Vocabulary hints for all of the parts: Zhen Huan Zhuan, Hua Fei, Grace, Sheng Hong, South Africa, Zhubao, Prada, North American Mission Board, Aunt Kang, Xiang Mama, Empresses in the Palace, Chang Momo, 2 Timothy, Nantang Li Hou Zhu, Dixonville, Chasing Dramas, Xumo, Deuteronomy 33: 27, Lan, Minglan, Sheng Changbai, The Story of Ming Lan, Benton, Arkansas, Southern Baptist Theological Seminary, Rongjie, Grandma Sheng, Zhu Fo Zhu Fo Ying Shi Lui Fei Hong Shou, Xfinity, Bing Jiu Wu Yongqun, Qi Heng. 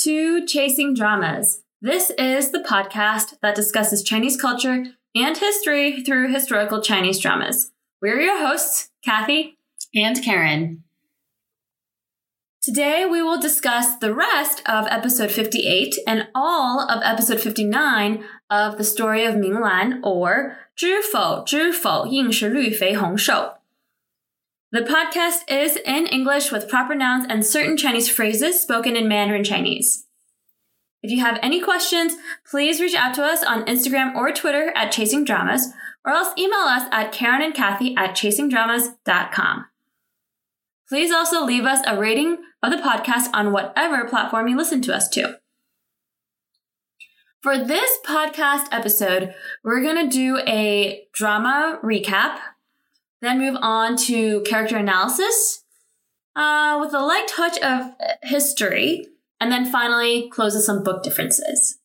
to Chasing Dramas. This is the podcast that discusses Chinese culture and history through historical Chinese dramas. We're your hosts, Kathy and Karen. Today, we will discuss the rest of episode 58 and all of episode 59 of The Story of Ming Lan, or Zhu Fo Zhu Fo Ying Shi Lui Fei Hong Shou. The podcast is in English with proper nouns and certain Chinese phrases spoken in Mandarin Chinese. If you have any questions, please reach out to us on Instagram or Twitter at Chasing Dramas, or else email us at KarenandKathy@chasingdramas.com. Please also leave us a rating of the podcast on whatever platform you listen to us to. For this podcast episode, we're going to do a drama recap, then move on to character analysis with a light touch of history, and then finally close with some book differences.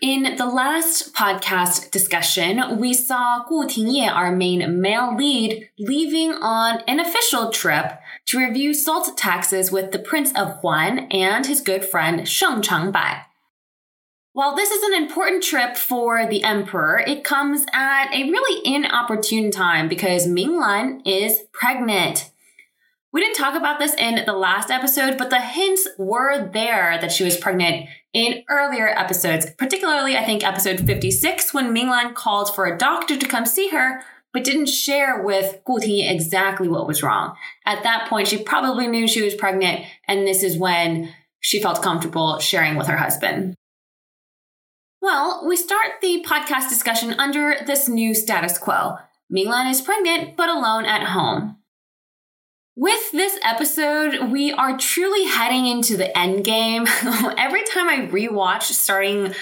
In the last podcast discussion, we saw Gu Tingye, our main male lead, leaving on an official trip to review salt taxes with the Prince of Huan and his good friend Sheng Changbai. While this is an important trip for the emperor, it comes at a really inopportune time because Ming Lan is pregnant. We didn't talk about this in the last episode, but the hints were there that she was pregnant in earlier episodes, particularly, I think, episode 56, when Ming Lan called for a doctor to come see her, but didn't share with Gu Tingye exactly what was wrong. At that point, she probably knew she was pregnant, and this is when she felt comfortable sharing with her husband. Well, we start the podcast discussion under this new status quo. Ming Lan is pregnant, but alone at home. With this episode, we are truly heading into the end game. Every time I rewatch, starting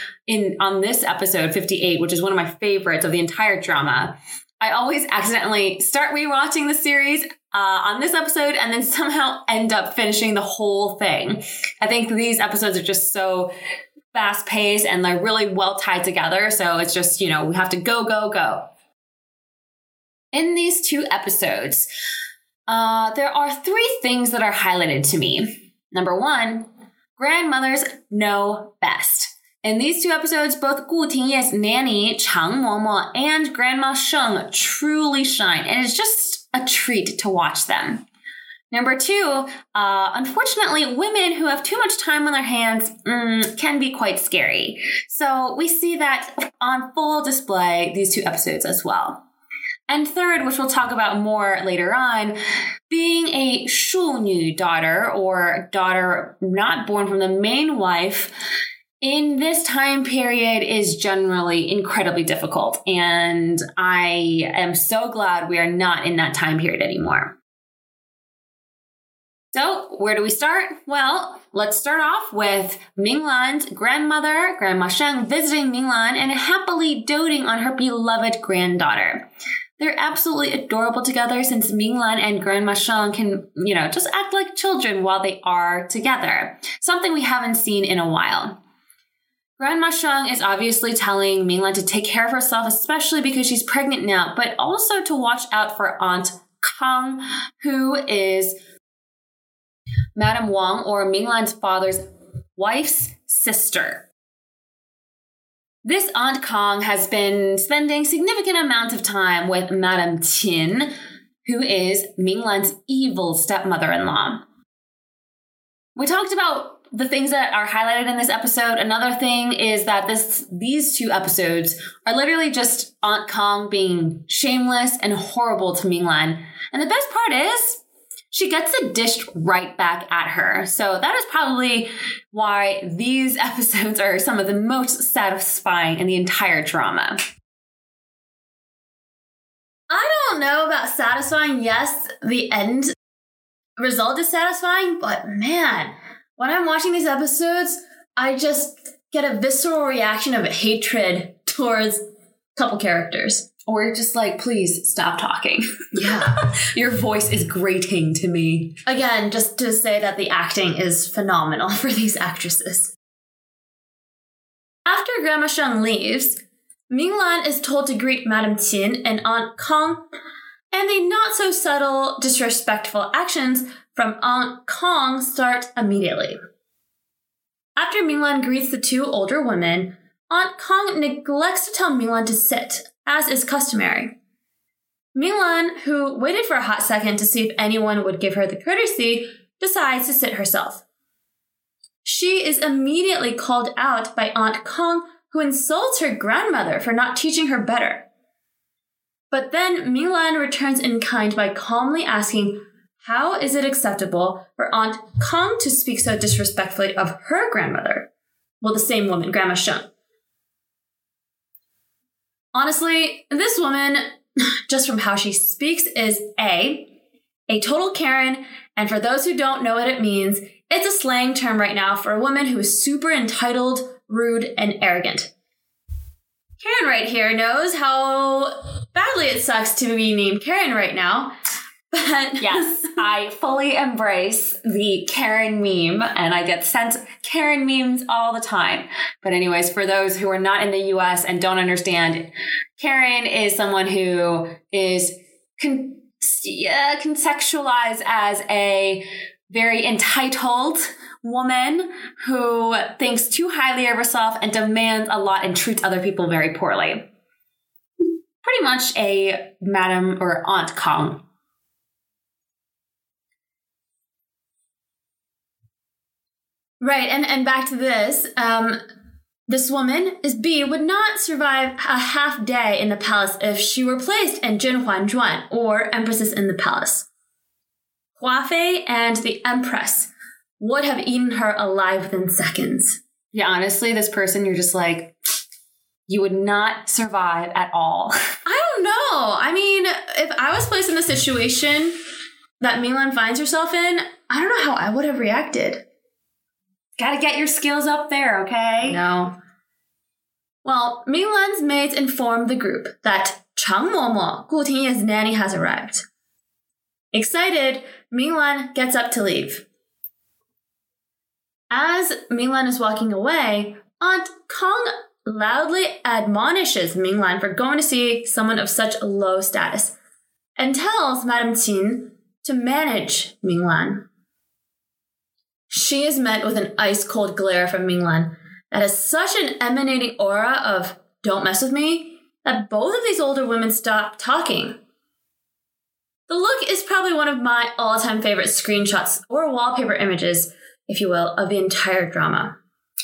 on this episode 58, which is one of my favorites of the entire drama, I always accidentally start rewatching the series on this episode and then somehow end up finishing the whole thing. I think these episodes are just so fast paced and they're really well tied together. So it's just, we have to go, go, go. In these two episodes, there are three things that are highlighted to me. Number one, grandmothers know best. In these two episodes, both Gu Tingye's nanny, Chang Momo, and Grandma Sheng truly shine, and it's just a treat to watch them. Number two, unfortunately, women who have too much time on their hands can be quite scary. So we see that on full display these two episodes as well. And third, which we'll talk about more later on, being a shunyu daughter, or daughter not born from the main wife, in this time period is generally incredibly difficult. And I am so glad we are not in that time period anymore. So where do we start? Well, let's start off with Ming Lan's grandmother, Grandma Sheng, visiting Ming Lan and happily doting on her beloved granddaughter. They're absolutely adorable together since Ming Lan and Grandma Sheng can, just act like children while they are together. Something we haven't seen in a while. Grandma Sheng is obviously telling Ming Lan to take care of herself, especially because she's pregnant now, but also to watch out for Aunt Kang, who is Madam Wang, or Ming Lan's father's wife's sister. This Aunt Kang has been spending significant amounts of time with Madam Qin, who is Ming Lan's evil stepmother-in-law. We talked about the things that are highlighted in this episode. Another thing is that these two episodes are literally just Aunt Kang being shameless and horrible to Ming Lan. And the best part is, she gets it dished right back at her. So that is probably why these episodes are some of the most satisfying in the entire drama. I don't know about satisfying. Yes, the end result is satisfying, but man, when I'm watching these episodes, I just get a visceral reaction of hatred towards a couple characters. Or just like, please stop talking. Yeah. Your voice is grating to me. Again, just to say that the acting is phenomenal for these actresses. After Grandma Sheng leaves, Ming Lan is told to greet Madam Qin and Aunt Kang, and the not-so-subtle disrespectful actions from Aunt Kang start immediately. After Ming Lan greets the two older women, Aunt Kang neglects to tell Ming Lan to sit, as is customary. Ming Lan, who waited for a hot second to see if anyone would give her the courtesy, decides to sit herself. She is immediately called out by Aunt Kang, who insults her grandmother for not teaching her better. But then Ming Lan returns in kind by calmly asking, how is it acceptable for Aunt Kang to speak so disrespectfully of her grandmother? Well, the same woman, Grandma Sheng. Honestly, this woman, just from how she speaks, is a total Karen, and for those who don't know what it means, it's a slang term right now for a woman who is super entitled, rude, and arrogant. Karen right here knows how badly it sucks to be named Karen right now. But yes, I fully embrace the Karen meme, and I get sent Karen memes all the time. But anyways, for those who are not in the U.S. and don't understand, Karen is someone who is conceptualized as a very entitled woman who thinks too highly of herself and demands a lot and treats other people very poorly. Pretty much a Madam or Aunt Kang. Right, and back to this. This woman, is B, would not survive a half day in the palace if she were placed in Zhen Huan Zhuan, or Empresses in the Palace. Hua Fei and the Empress would have eaten her alive within seconds. Yeah, honestly, this person, you're just like, you would not survive at all. I don't know. I mean, if I was placed in the situation that Ming Lan finds herself in, I don't know how I would have reacted. Gotta get your skills up there, okay? No. Well, Ming Lan's maids informed the group that Chang Momo, Gu Tingye's nanny, has arrived. Excited, Ming Lan gets up to leave. As Ming Lan is walking away, Aunt Kang loudly admonishes Ming Lan for going to see someone of such low status and tells Madam Qin to manage Ming Lan. She is met with an ice-cold glare from Ming Lan that has such an emanating aura of don't mess with me that both of these older women stop talking. The look is probably one of my all-time favorite screenshots or wallpaper images, if you will, of the entire drama.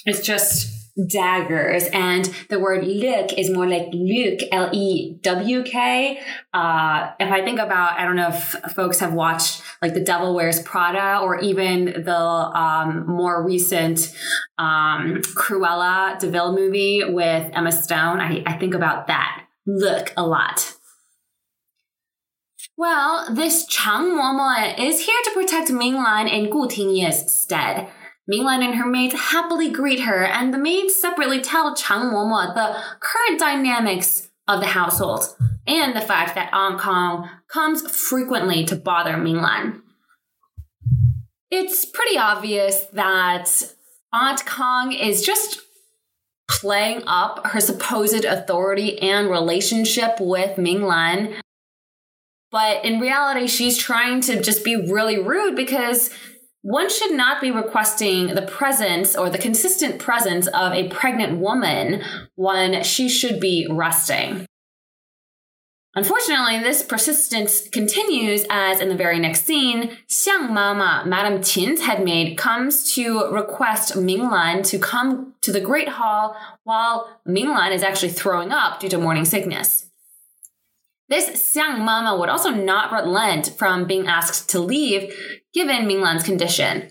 It's just daggers, and the word look is more like Luke, L-E-W-K. If I think about, I don't know if folks have watched like The Devil Wears Prada or even the more recent Cruella DeVille movie with Emma Stone, I think about that look a lot. Well, this Chang Momo is here to protect Ming Lan in Gu Tingye's stead. Ming Lan and her maids happily greet her, and the maids separately tell Chang Momo the current dynamics of the household and the fact that Aunt Kang comes frequently to bother Ming Lan. It's pretty obvious that Aunt Kang is just playing up her supposed authority and relationship with Ming Lan. But in reality, she's trying to just be really rude, because one should not be requesting the presence or the consistent presence of a pregnant woman when she should be resting. Unfortunately, this persistence continues, as in the very next scene, Xiang Mama, Madam Qin's headmaid, comes to request Ming Lan to come to the Great Hall while Ming Lan is actually throwing up due to morning sickness. This Xiang Mama would also not relent from being asked to leave, given Ming Lan's condition.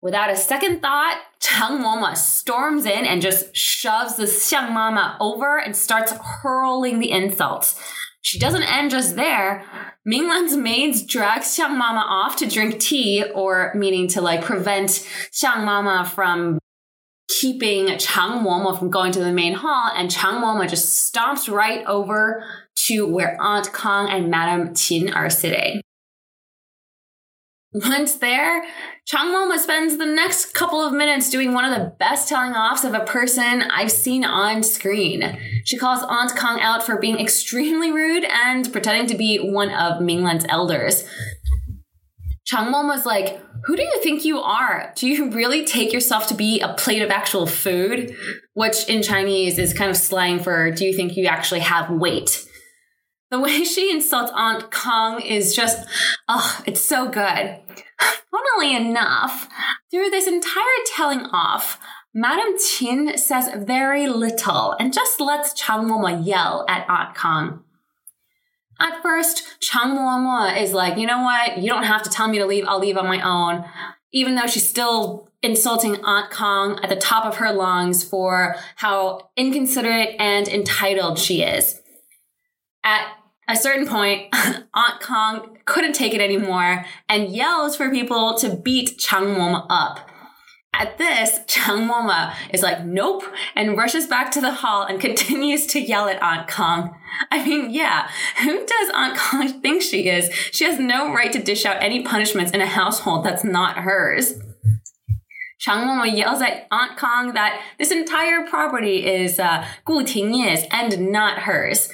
Without a second thought, Chang Momo storms in and just shoves the Xiang Mama over and starts hurling the insults. She doesn't end just there. Ming Lan's maids drag Xiang Mama off to drink tea, or meaning to like prevent Xiang Mama from keeping Chang Momo from going to the main hall, and Chang Momo just stomps right over to where Aunt Kang and Madam Qin are sitting. Once there, Chang Momo spends the next couple of minutes doing one of the best telling-offs of a person I've seen on screen. She calls Aunt Kang out for being extremely rude and pretending to be one of Ming Lan's elders. Chang Momo was like, who do you think you are? Do you really take yourself to be a plate of actual food? Which in Chinese is kind of slang for, do you think you actually have weight? The way she insults Aunt Kang is just, oh, it's so good. Funnily enough, through this entire telling off, Madam Qin says very little and just lets Chang Momo yell at Aunt Kang. At first, Chang Momo is like, you know what? You don't have to tell me to leave. I'll leave on my own. Even though she's still insulting Aunt Kang at the top of her lungs for how inconsiderate and entitled she is. At a certain point, Aunt Kang couldn't take it anymore and yells for people to beat Chang Momo up. At this, Chang Momo is like, nope, and rushes back to the hall and continues to yell at Aunt Kang. I mean, yeah, who does Aunt Kang think she is? She has no right to dish out any punishments in a household that's not hers. Chang Momo yells at Aunt Kang that this entire property is Gu Tingye's and not hers.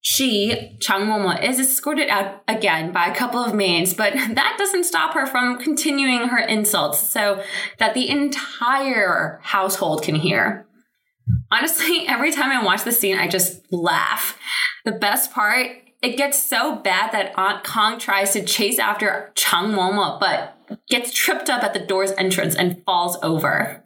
She, Chang Momo, is escorted out again by a couple of maids, but that doesn't stop her from continuing her insults so that the entire household can hear. Honestly, every time I watch this scene, I just laugh. The best part, it gets so bad that Aunt Kang tries to chase after Chang Momo, but gets tripped up at the door's entrance and falls over.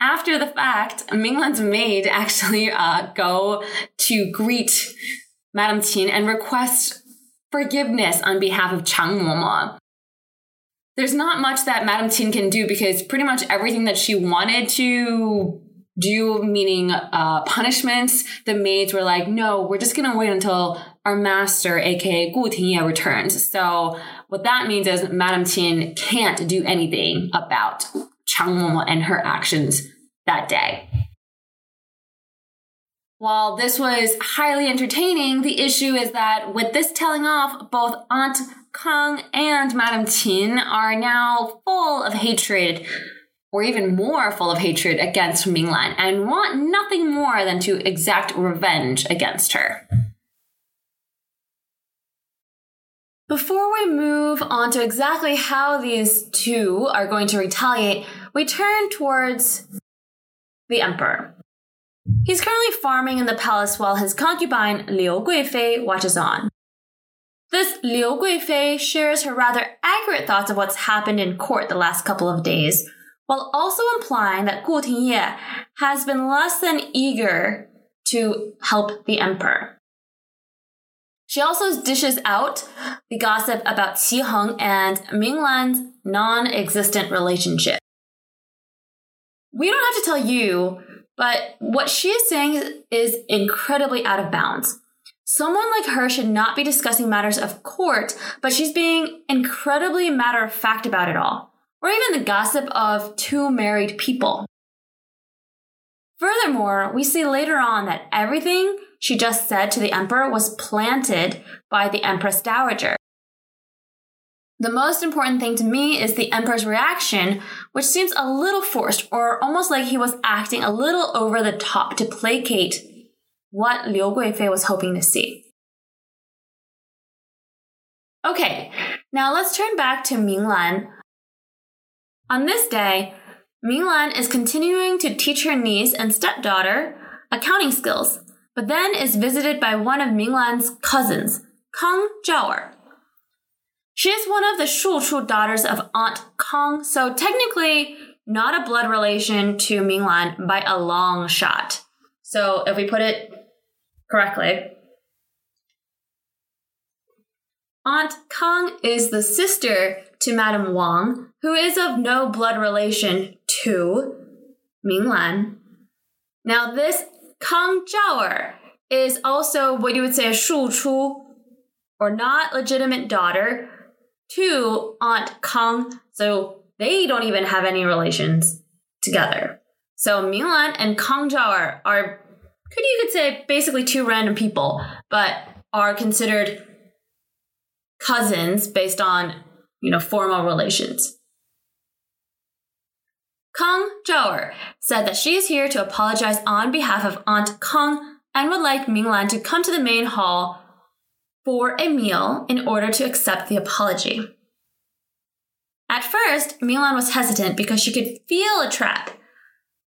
After the fact, Minglan's maid actually go to greet Madam Qin and request forgiveness on behalf of Chang Momo. There's not much that Madam Qin can do because pretty much everything that she wanted to do, meaning punishments, the maids were like, no, we're just going to wait until our master, aka Gu Tingye, returns. So what that means is Madam Qin can't do anything about Chang Momo and her actions that day. While this was highly entertaining, the issue is that with this telling off, both Aunt Kang and Madam Qin are now full of hatred, or even more full of hatred, against Ming Lan and want nothing more than to exact revenge against her. Before we move on to exactly how these two are going to retaliate, we turn towards the emperor. He's currently farming in the palace while his concubine, Liu Guifei, watches on. This Liu Guifei shares her rather accurate thoughts of what's happened in court the last couple of days, while also implying that Gu Tingye has been less than eager to help the emperor. She also dishes out the gossip about Qi Heng and Ming Lan's non-existent relationship. We don't have to tell you, but what she is saying is incredibly out of bounds. Someone like her should not be discussing matters of court, but she's being incredibly matter-of-fact about it all, or even the gossip of two married people. Furthermore, we see later on that everything she just said to the emperor was planted by the Empress Dowager. The most important thing to me is the emperor's reaction, which seems a little forced or almost like he was acting a little over the top to placate what Liu Guifei was hoping to see. Okay, now let's turn back to Ming Lan. On this day, Ming Lan is continuing to teach her niece and stepdaughter accounting skills, but then is visited by one of Ming Lan's cousins, Kang Jiao'er. She is one of the Shu daughters of Aunt Kang, so technically not a blood relation to Ming Lan by a long shot. So if we put it correctly, Aunt Kang is the sister to Madam Wang, who is of no blood relation to Ming Lan. Now this Kang Jiao'er is also what you would say a Shu, or not legitimate daughter, to Aunt Kang, so they don't even have any relations together. So Ming Lan and Kang Jiao'er are, you could say, basically two random people, but are considered cousins based on, formal relations. Kang Jiao'er said that she is here to apologize on behalf of Aunt Kang and would like Ming Lan to come to the main hall for a meal in order to accept the apology. At first, Minglan was hesitant because she could feel a trap,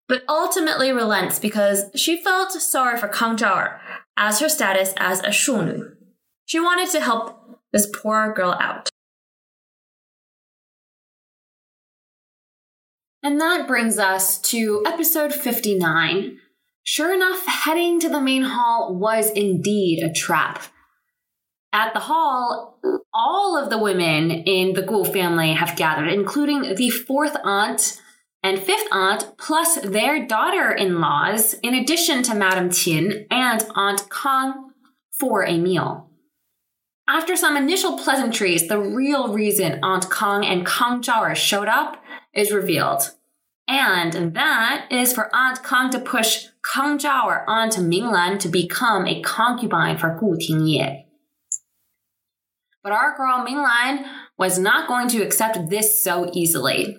but ultimately relents because she felt sorry for Kang Jiao'er as her status as a shunu. She wanted to help this poor girl out. And that brings us to episode 59. Sure enough, heading to the main hall was indeed a trap. At the hall, all of the women in the Gu family have gathered, including the fourth aunt and fifth aunt, plus their daughter-in-laws, in addition to Madam Qin and Aunt Kang, for a meal. After some initial pleasantries, the real reason Aunt Kang and Kang Jiao'er showed up is revealed. And that is for Aunt Kang to push Kang Jiao'er onto Minglan to become a concubine for Gu Tingye. But our girl Minglan was not going to accept this so easily.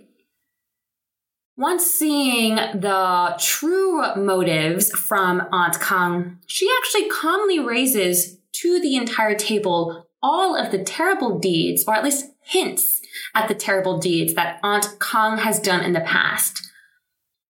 Once seeing the true motives from Aunt Kang, she actually calmly raises to the entire table all of the terrible deeds, or at least hints at the terrible deeds that Aunt Kang has done in the past.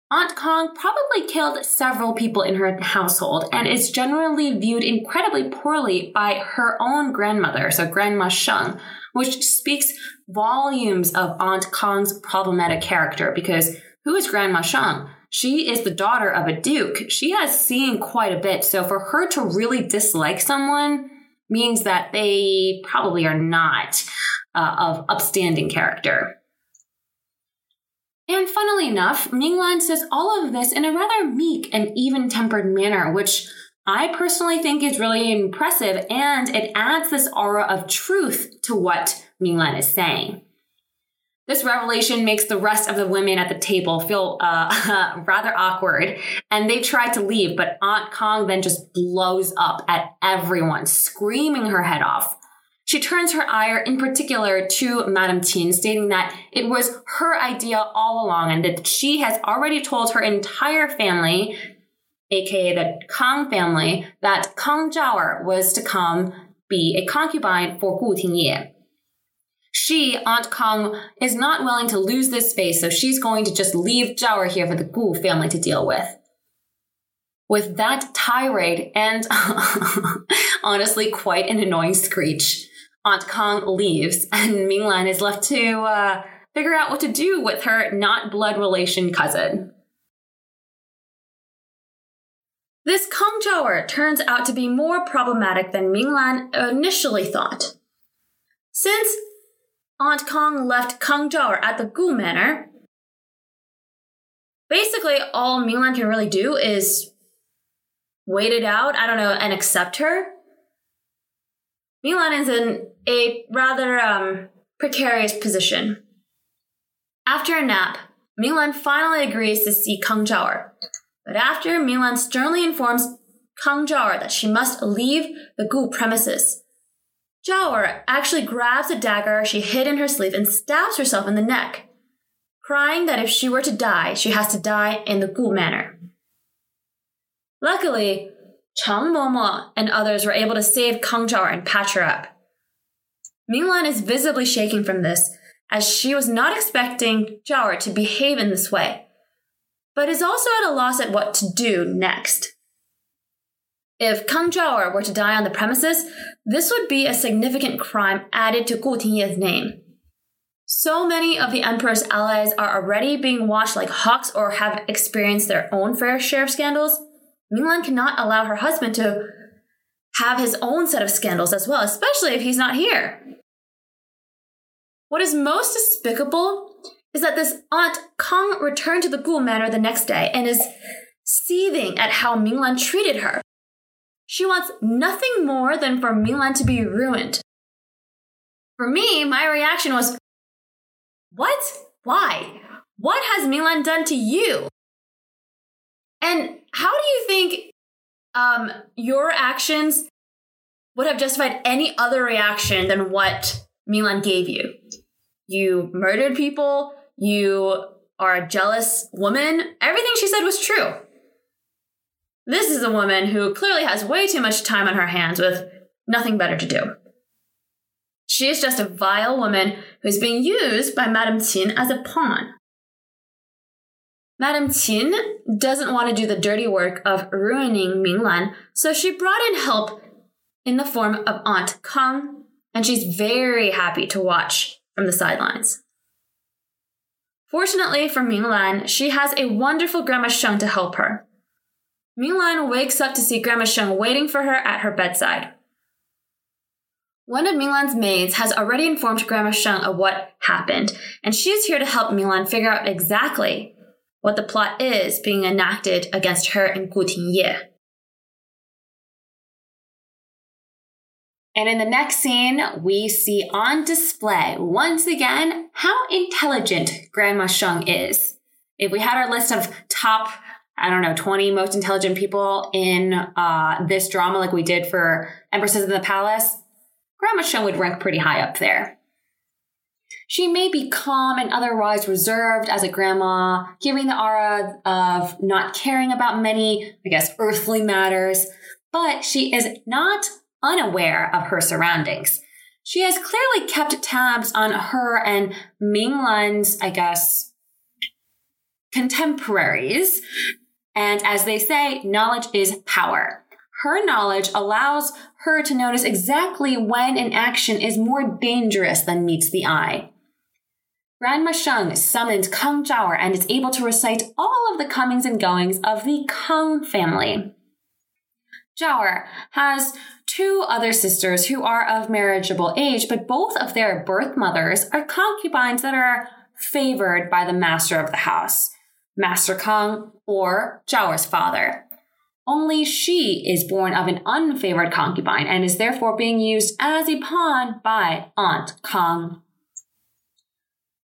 Aunt Kang probably killed several people in her household and is generally viewed incredibly poorly by her own grandmother, so Grandma Sheng, which speaks volumes of Aunt Kang's problematic character, because who is Grandma Sheng? She is the daughter of a duke. She has seen quite a bit. So for her to really dislike someone means that they probably are not of upstanding character. And funnily enough, Minglan says all of this in a rather meek and even-tempered manner, which I personally think is really impressive, and it adds this aura of truth to what Minglan is saying. This revelation makes the rest of the women at the table feel rather awkward, and they try to leave, but Aunt Kang then just blows up at everyone, screaming her head off. She turns her ire in particular to Madam Qin, stating that it was her idea all along and that she has already told her entire family, aka the Kang family, that Kang Jiao'er was to come be a concubine for Gu Tingye. She, Aunt Kang, is not willing to lose this space, so she's going to just leave Jiao'er here for the Gu family to deal with. With that tirade and honestly quite an annoying screech, Aunt Kang leaves, and Minglan is left to figure out what to do with her not-blood-relation cousin. This Kang Jiao'er turns out to be more problematic than Minglan initially thought. Since Aunt Kang left Kang Jiao'er at the Gu Manor, basically all Minglan can really do is wait it out, and accept her. Minglan is in a rather precarious position. After a nap, Minglan finally agrees to see Kang Jiao'er. But after Minglan sternly informs Kang Jiao'er that she must leave the Gu premises, Jiao'er actually grabs a dagger she hid in her sleeve and stabs herself in the neck, crying that if she were to die, she has to die in the Gu manor. Luckily, Chang Momo and others were able to save Kang Jiao'er and patch her up. Minglan is visibly shaking from this, as she was not expecting Jiao'er to behave in this way, but is also at a loss at what to do next. If Kang Jiao'er were to die on the premises, this would be a significant crime added to Gu Tingye's name. So many of the emperor's allies are already being watched like hawks or have experienced their own fair share of scandals. Minglan cannot allow her husband to have his own set of scandals as well, especially if he's not here. What is most despicable is that this Aunt Kang returned to the Gu Manor the next day and is seething at how Minglan treated her. She wants nothing more than for Minglan to be ruined. For me, my reaction was, what? Why? What has Minglan done to you? And how do you think your actions would have justified any other reaction than what Minglan gave you? You murdered people. You are a jealous woman. Everything she said was true. This is a woman who clearly has way too much time on her hands with Nothing better to do. She is just a vile woman who is being used by Madam Qin as a pawn. Madam Qin doesn't want to do the dirty work of ruining Ming Lan, so she brought in help in the form of Aunt Kang, and she's very happy to watch from the sidelines. Fortunately for Ming Lan, she has a wonderful Grandma Sheng to help her. Ming Lan wakes up to see Grandma Sheng waiting for her at her bedside. One of Ming Lan's maids has already informed Grandma Sheng of what happened, and she is here to help Ming Lan figure out exactly what the plot is being enacted against her and Gu Tingye. And in the next scene, we see on display, once again, how intelligent Grandma Sheng is. If we had our list of top, 20 most intelligent people in this drama like we did for Empresses in the Palace, Grandma Sheng would rank pretty high up there. She may be calm and otherwise reserved as a grandma, giving the aura of not caring about many, earthly matters, but she is not unaware of her surroundings. She has clearly kept tabs on her and Ming Lan's, contemporaries. And as they say, knowledge is power. Her knowledge allows her to notice exactly when an action is more dangerous than meets the eye. Grandma Sheng summons Kang Jiao'er and is able to recite all of the comings and goings of the Kang family. Jiao'er has two other sisters who are of marriageable age, but both of their birth mothers are concubines that are favored by the master of the house, Master Kang or Jiao'er's father. Only she is born of an unfavored concubine and is therefore being used as a pawn by Aunt Kang.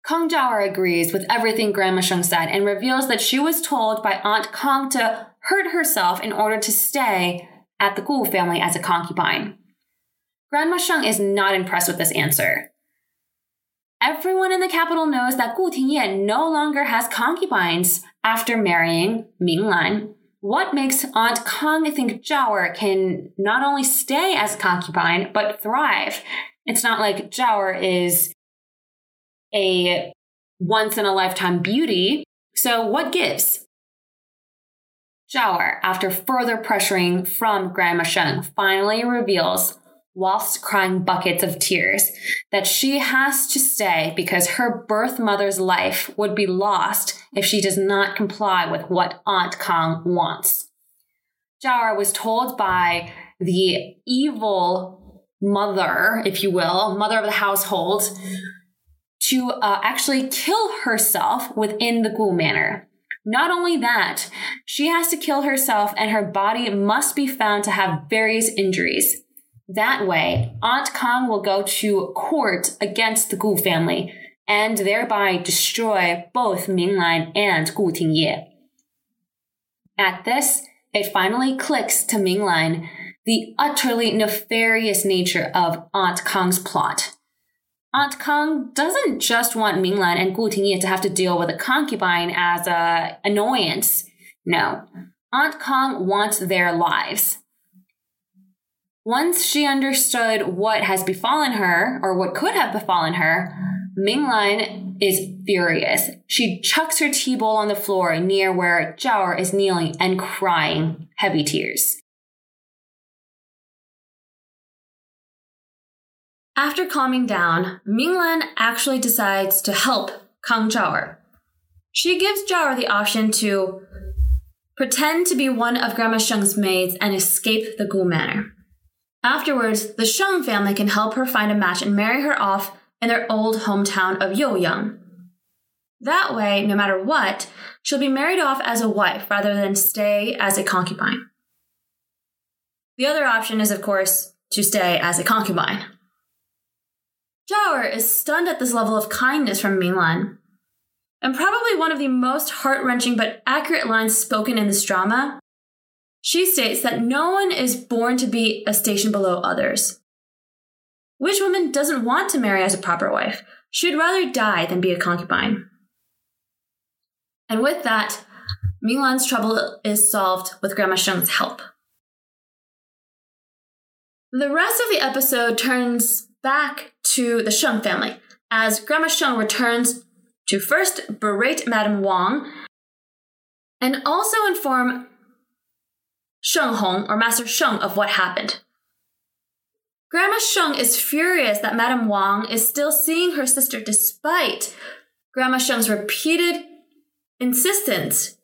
Kang Jiao'er agrees with everything Grandma Sheng said and reveals that she was told by Aunt Kang to hurt herself in order to stay at the Gu family as a concubine. Grandma Sheng is not impressed with this answer. Everyone in the capital knows that Gu Tingye no longer has concubines after marrying Ming Lan. What makes Aunt Kang think Jiao'er can not only stay as a concubine, but thrive? It's not like Jiao'er is a once-in-a-lifetime beauty. So what gives? Jiao'er, after further pressuring from Grandma Sheng, finally reveals, whilst crying buckets of tears, that she has to stay because her birth mother's life would be lost if she does not comply with what Aunt Kang wants. Jiao'er was told by the evil mother, if you will, mother of the household, to actually kill herself within the Gu manor. Not only that, she has to kill herself and her body must be found to have various injuries. That way, Aunt Kang will go to court against the Gu family and thereby destroy both Ming Lan and Gu Tingye. At this, it finally clicks to Ming Lan the utterly nefarious nature of Aunt Kang's plot. Aunt Kang doesn't just want Ming Lan and Gu Tingye to have to deal with a concubine as an annoyance. No, Aunt Kang wants their lives. Once she understood what has befallen her, or what could have befallen her, Ming Lan is furious. She chucks her tea bowl on the floor near where Jiao'er is kneeling and crying heavy tears. After calming down, Ming Lan actually decides to help Kang Jiao'er. She gives Jiao'er the option to pretend to be one of Grandma Sheng's maids and escape the Gu manor. Afterwards, the Sheng family can help her find a match and marry her off in their old hometown of Youyang. That way, no matter what, she'll be married off as a wife rather than stay as a concubine. The other option is, of course, to stay as a concubine. Jiao'er is stunned at this level of kindness from Ming Lan. And probably one of the most heart-wrenching but accurate lines spoken in this drama, she states that no one is born to be a station below others. Which woman doesn't want to marry as a proper wife? She would rather die than be a concubine. And with that, Ming Lan's trouble is solved with Grandma Sheng's help. The rest of the episode turns back to the Sheng family, as Grandma Sheng returns to first berate Madam Wang and also inform Sheng Hong, or Master Sheng, of what happened. Grandma Sheng is furious that Madam Wang is still seeing her sister despite Grandma Sheng's repeated insistence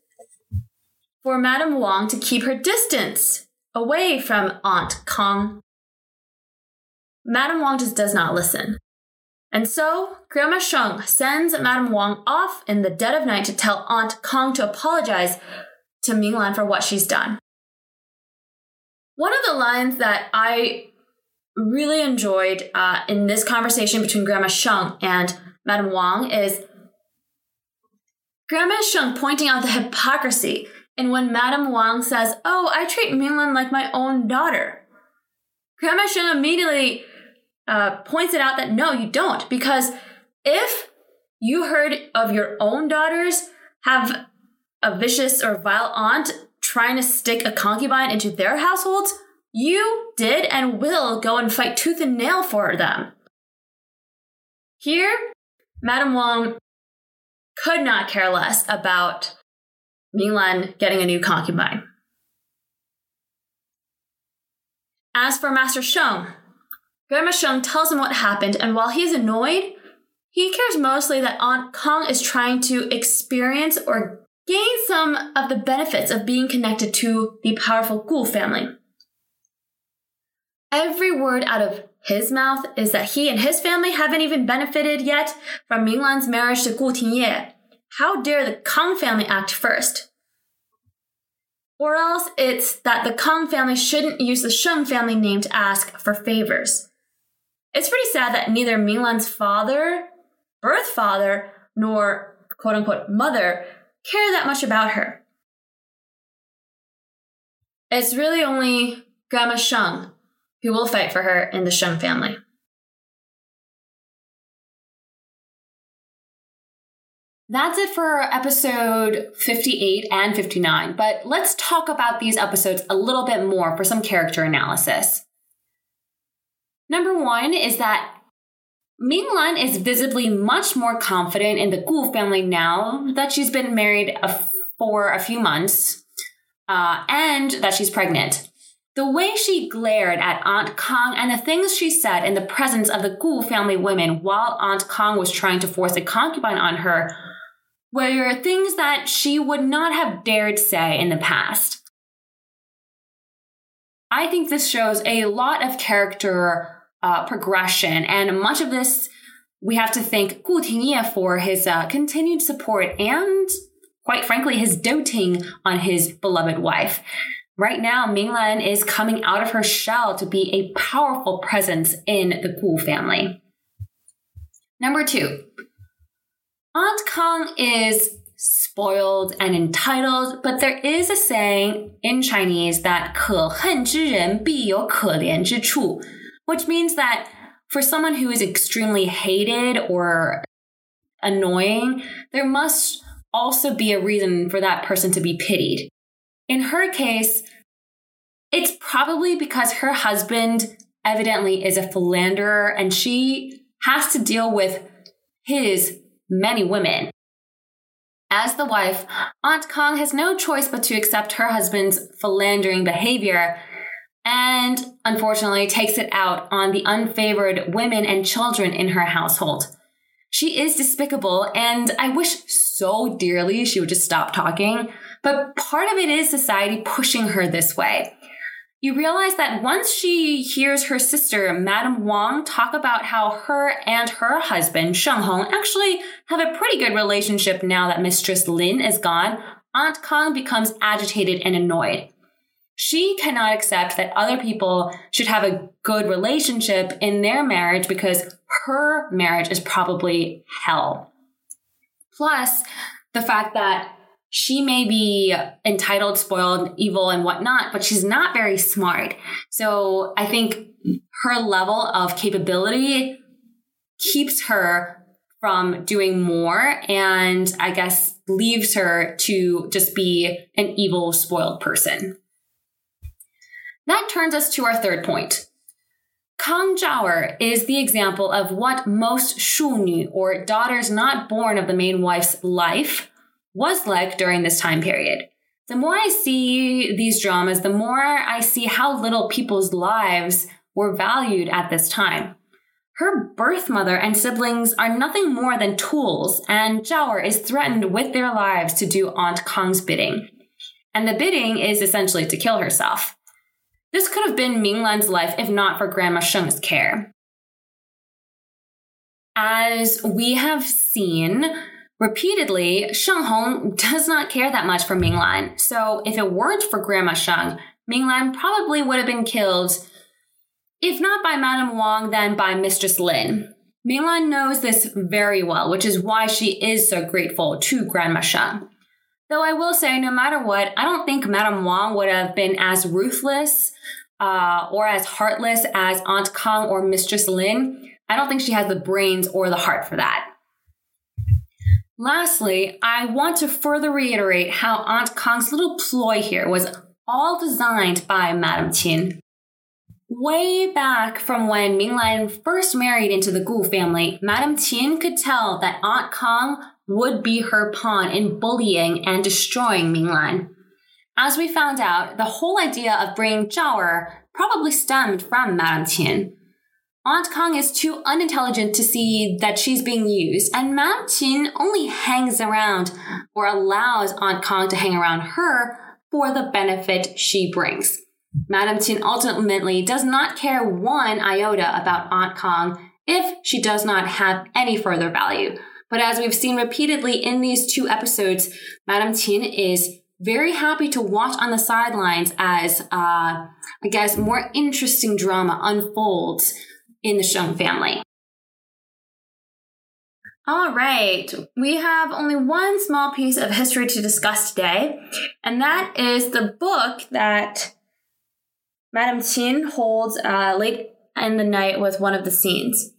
for Madam Wang to keep her distance away from Aunt Kang. Madam Wang just does not listen. And so Grandma Sheng sends Madam Wang off in the dead of night to tell Aunt Kang to apologize to Minglan for what she's done. One of the lines that I really enjoyed in this conversation between Grandma Sheng and Madam Wang is Grandma Sheng pointing out the hypocrisy in when Madam Wang says, "Oh, I treat Minglan like my own daughter." Grandma Sheng immediately points it out that no, you don't, because if you heard of your own daughters have a vicious or vile aunt trying to stick a concubine into their households, you did and will go and fight tooth and nail for them. Here, Madam Wang could not care less about Minglan getting a new concubine. As for Master Sheng, Grandma Sheng tells him what happened, and while he's annoyed, he cares mostly that Aunt Kang is trying to experience or gain some of the benefits of being connected to the powerful Gu family. Every word out of his mouth is that he and his family haven't even benefited yet from Minglan's marriage to Gu Tingye. How dare the Kang family act first? Or else it's that the Kang family shouldn't use the Sheng family name to ask for favors. It's pretty sad that neither Minglan's father, birth father, nor quote-unquote mother care that much about her. It's really only Grandma Sheng who will fight for her in the Sheng family. That's it for episode 58 and 59, but let's talk about these episodes a little bit more for some character analysis. Number one is that Minglan is visibly much more confident in the Gu family now that she's been married for a few months and that she's pregnant. The way she glared at Aunt Kang and the things she said in the presence of the Gu family women while Aunt Kang was trying to force a concubine on her were things that she would not have dared say in the past. I think this shows a lot of character progression, and much of this we have to thank Gu Tingye for his continued support and, quite frankly, his doting on his beloved wife. Right now, Minglan is coming out of her shell to be a powerful presence in the Gu family. Number two, Aunt Kang is spoiled and entitled, but there is a saying in Chinese that 可恨之人必有可怜之处, which means that for someone who is extremely hated or annoying, there must also be a reason for that person to be pitied. In her case, it's probably because her husband evidently is a philanderer and she has to deal with his many women. As the wife, Aunt Kang has no choice but to accept her husband's philandering behavior and, unfortunately, takes it out on the unfavored women and children in her household. She is despicable, and I wish so dearly she would just stop talking. But part of it is society pushing her this way. You realize that once she hears her sister, Madam Wang, talk about how her and her husband, Sheng Hong, actually have a pretty good relationship now that Mistress Lin is gone, Aunt Kang becomes agitated and annoyed. She cannot accept that other people should have a good relationship in their marriage because her marriage is probably hell. Plus, the fact that she may be entitled, spoiled, evil, and whatnot, but she's not very smart. So I think her level of capability keeps her from doing more and I guess leaves her to just be an evil, spoiled person. That turns us to our third point. Kang Jiao'er is the example of what most shunyu, or daughters not born of the main wife's life, was like during this time period. The more I see these dramas, the more I see how little people's lives were valued at this time. Her birth mother and siblings are nothing more than tools, and Jiao'er is threatened with their lives to do Aunt Kang's bidding. And the bidding is essentially to kill herself. This could have been Ming Lan's life if not for Grandma Sheng's care. As we have seen repeatedly, Sheng Hong does not care that much for Ming Lan. So if it weren't for Grandma Sheng, Ming Lan probably would have been killed, if not by Madam Wang, then by Mistress Lin. Ming Lan knows this very well, which is why she is so grateful to Grandma Sheng. Though I will say, no matter what, I don't think Madame Wang would have been as ruthless or as heartless as Aunt Kang or Mistress Lin. I don't think she has the brains or the heart for that. Lastly, I want to further reiterate how Aunt Kang's little ploy here was all designed by Madam Qin. Way back from when Ming Lan first married into the Gu family, Madam Qin could tell that Aunt Kang would be her pawn in bullying and destroying Ming Lan. As we found out, the whole idea of bringing Jiao'er probably stemmed from Madam Qin. Aunt Kang is too unintelligent to see that she's being used, and Madam Qin only hangs around or allows Aunt Kang to hang around her for the benefit she brings. Madam Qin ultimately does not care one iota about Aunt Kang if she does not have any further value. But as we've seen repeatedly in these two episodes, Madam Qin is very happy to watch on the sidelines as, more interesting drama unfolds in the Sheng family. All right, we have only one small piece of history to discuss today, and that is the book that Madam Qin holds late in the night with one of the scenes.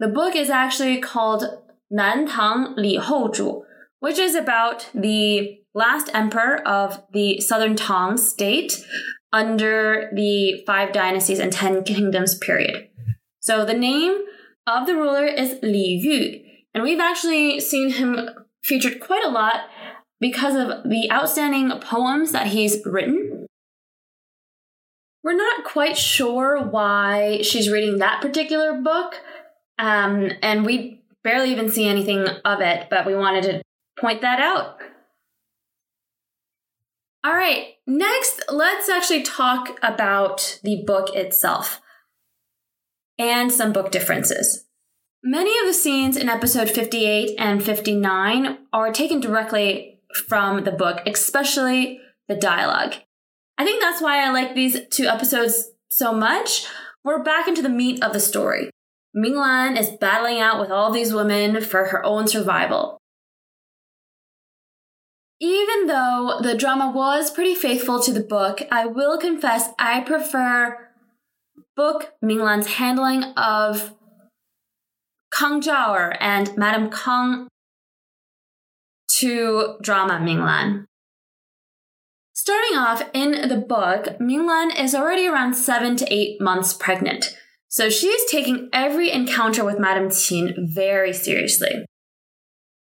The book is actually called Nantang Li Hou Zhu, which is about the last emperor of the Southern Tang state under the 5 dynasties and 10 kingdoms period. So the name of the ruler is Li Yu, and we've actually seen him featured quite a lot because of the outstanding poems that he's written. We're not quite sure why she's reading that particular book, and we barely even see anything of it, but we wanted to point that out. All right, next, let's actually talk about the book itself and some book differences. Many of the scenes in episode 58 and 59 are taken directly from the book, especially the dialogue. I think that's why I like these two episodes so much. We're back into the meat of the story. Ming Lan is battling out with all these women for her own survival. Even though the drama was pretty faithful to the book, I will confess I prefer book Ming Lan's handling of Kang Jiao'er and Madam Kang to drama Ming Lan. Starting off in the book, Ming Lan is already around 7 to 8 months pregnant. So she is taking every encounter with Madam Qin very seriously.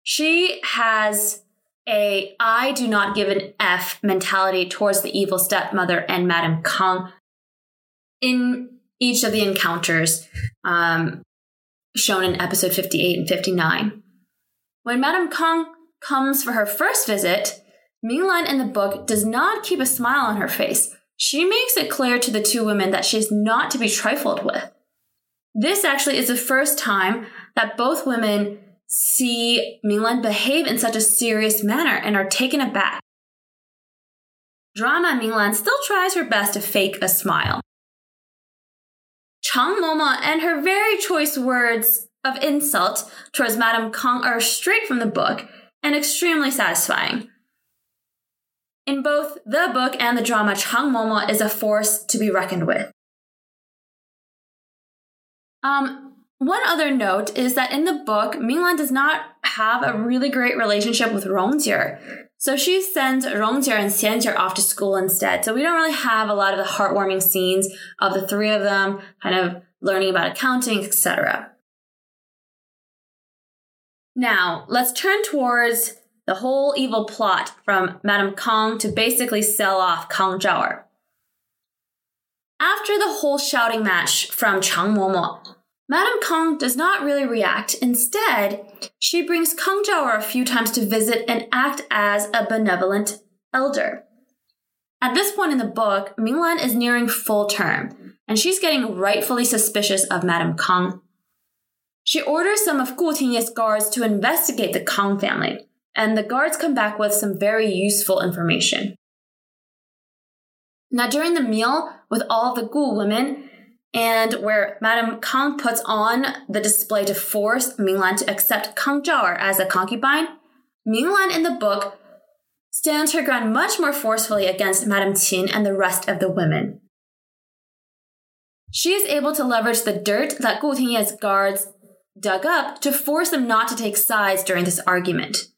She has a I do not give an F mentality towards the evil stepmother and Madam Kang in each of the encounters shown in episode 58 and 59. When Madam Kang comes for her first visit, Ming Lan in the book does not keep a smile on her face. She makes it clear to the two women that she is not to be trifled with. This actually is the first time that both women see Ming Lan behave in such a serious manner and are taken aback. Drama Ming Lan still tries her best to fake a smile. Chang Momo and her very choice words of insult towards Madam Kang are straight from the book and extremely satisfying. In both the book and the drama, Chang Momo is a force to be reckoned with. One other note is that in the book, Ming Lan does not have a really great relationship with Rongjie. So she sends Rongjie and Xianjie off to school instead. So we don't really have a lot of the heartwarming scenes of the three of them kind of learning about accounting, etc. Now, let's turn towards the whole evil plot from Madam Kang to basically sell off Kang Jiao'er. After the whole shouting match from Chang Momo, Madam Kang does not really react. Instead, she brings Kang Jiao'er a few times to visit and act as a benevolent elder. At this point in the book, Minglan is nearing full term, and she's getting rightfully suspicious of Madam Kang. She orders some of Gu Tingye's guards to investigate the Kang family, and the guards come back with some very useful information. Now, during the meal with all the Gu women, and where Madam Kang puts on the display to force Minglan to accept Kang Jiao'er as a concubine, Minglan in the book stands her ground much more forcefully against Madam Qin and the rest of the women. She is able to leverage the dirt that Gu Tingye's guards dug up to force them not to take sides during this argument.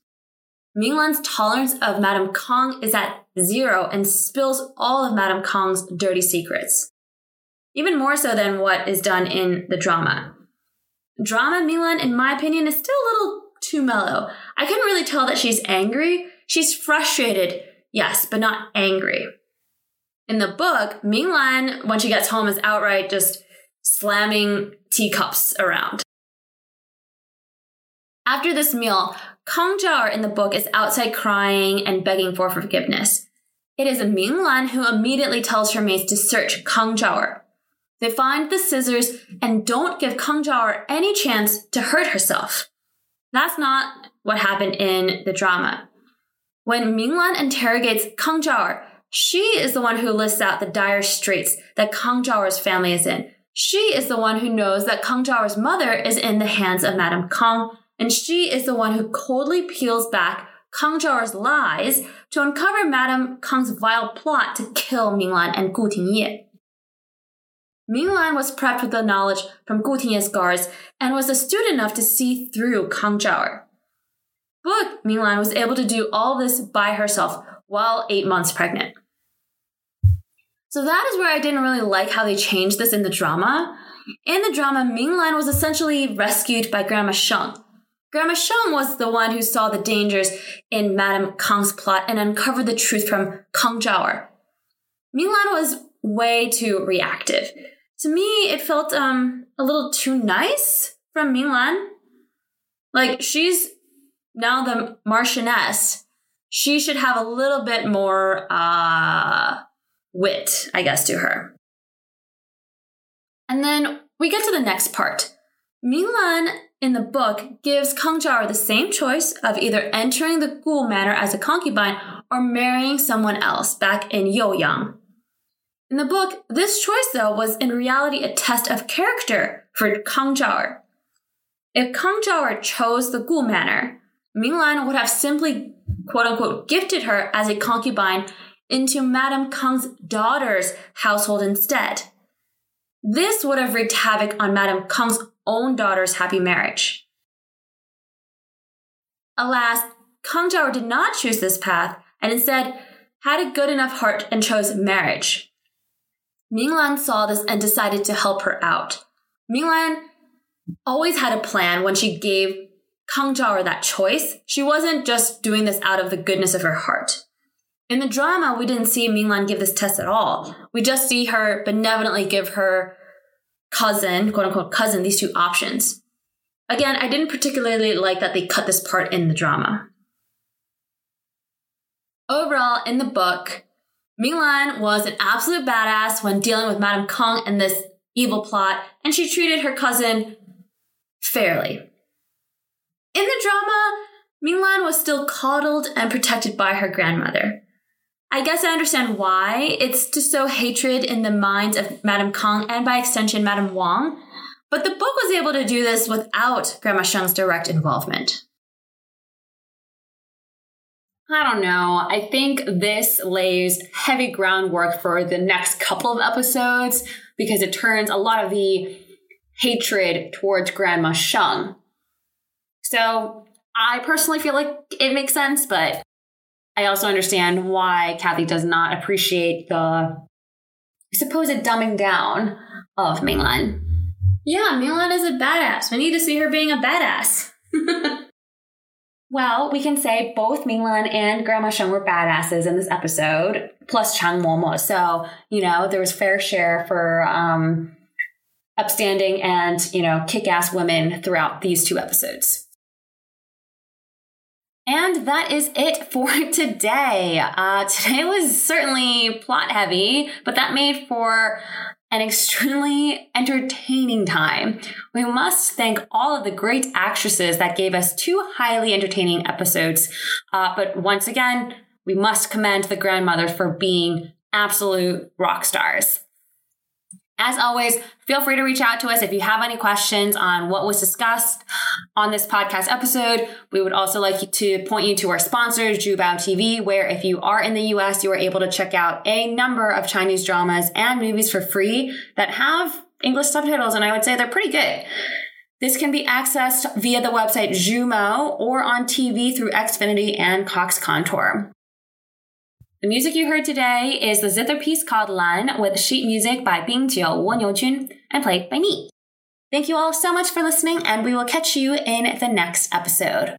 Minglan's tolerance of Madam Kang is at zero and spills all of Madam Kang's dirty secrets, even more so than what is done in the drama. Drama Minglan, in my opinion, is still a little too mellow. I couldn't really tell that she's angry. She's frustrated, yes, but not angry. In the book, Minglan, when she gets home, is outright just slamming teacups around. After this meal, Kang Jiao'er in the book is outside crying and begging for forgiveness. It is Minglan who immediately tells her maids to search Kang Jiao'er. They find the scissors and don't give Kang Jiao'er any chance to hurt herself. That's not what happened in the drama. When Minglan interrogates Kang Jiao'er, she is the one who lists out the dire straits that Kang Jiao'er's family is in. She is the one who knows that Kang Jiao'er's mother is in the hands of Madam Kang, and she is the one who coldly peels back Kang Jiao'er's lies to uncover Madam Kang's vile plot to kill Minglan and Gu Tingye. Minglan was prepped with the knowledge from Gu Tingye's guards and was astute enough to see through Kang Jiao'er. But Minglan was able to do all this by herself while 8 months pregnant. So that is where I didn't really like how they changed this in the drama. In the drama, Minglan was essentially rescued by Grandma Sheng. Grandma Sheng was the one who saw the dangers in Madam Kang's plot and uncovered the truth from Kang Jiao'er. Minglan was way too reactive. To me, it felt a little too nice from Minglan. Like, she's now the marchioness. She should have a little bit more wit, I guess, to her. And then we get to the next part. Minglan in the book gives Kang Jiao'er the same choice of either entering the Gu manor as a concubine or marrying someone else back in Youyang. In the book, this choice, though, was in reality a test of character for Kang Jiao'er. If Kang Jiao'er chose the Gu manor, Minglan would have simply, quote-unquote, gifted her as a concubine into Madam Kang's daughter's household instead. This would have wreaked havoc on Madam Kang's own daughter's happy marriage. Alas, Kang Jiao'er did not choose this path and instead had a good enough heart and chose marriage. Minglan saw this and decided to help her out. Minglan always had a plan when she gave Kang Jiao'er that choice. She wasn't just doing this out of the goodness of her heart. In the drama, we didn't see Minglan give this test at all. We just see her benevolently give her cousin, quote-unquote cousin, these two options. Again, I didn't particularly like that they cut this part in the drama. Overall, in the book, Minglan was an absolute badass when dealing with Madam Kang and this evil plot, and she treated her cousin fairly. In the drama, Minglan was still coddled and protected by her grandmother. I guess I understand why. It's to sow hatred in the minds of Madam Kang and, by extension, Madam Wang. But the book was able to do this without Grandma Sheng's direct involvement. I don't know. I think this lays heavy groundwork for the next couple of episodes because it turns a lot of the hatred towards Grandma Sheng. So I personally feel like it makes sense, but I also understand why Kathy does not appreciate the supposed dumbing down of Minglan. Yeah, Ming Lan is a badass. We need to see her being a badass. Well, we can say both Ming Lan and Grandma Sheng were badasses in this episode, plus Chang Momo. So, you know, there was fair share for upstanding and, you know, kick-ass women throughout these two episodes. And that is it for today. Today was certainly plot heavy, but that made for an extremely entertaining time. We must thank all of the great actresses that gave us two highly entertaining episodes. But once again, we must commend the grandmothers for being absolute rock stars. As always, feel free to reach out to us if you have any questions on what was discussed on this podcast episode. We would also like to point you to our sponsor, Zhubao TV, where if you are in the US, you are able to check out a number of Chinese dramas and movies for free that have English subtitles, and I would say they're pretty good. This can be accessed via the website Xumo or on TV through Xfinity and Cox Contour. The music you heard today is the zither piece called Lan with sheet music by Bing Jiu Wu Yongqun and played by me. Thank you all so much for listening, and we will catch you in the next episode.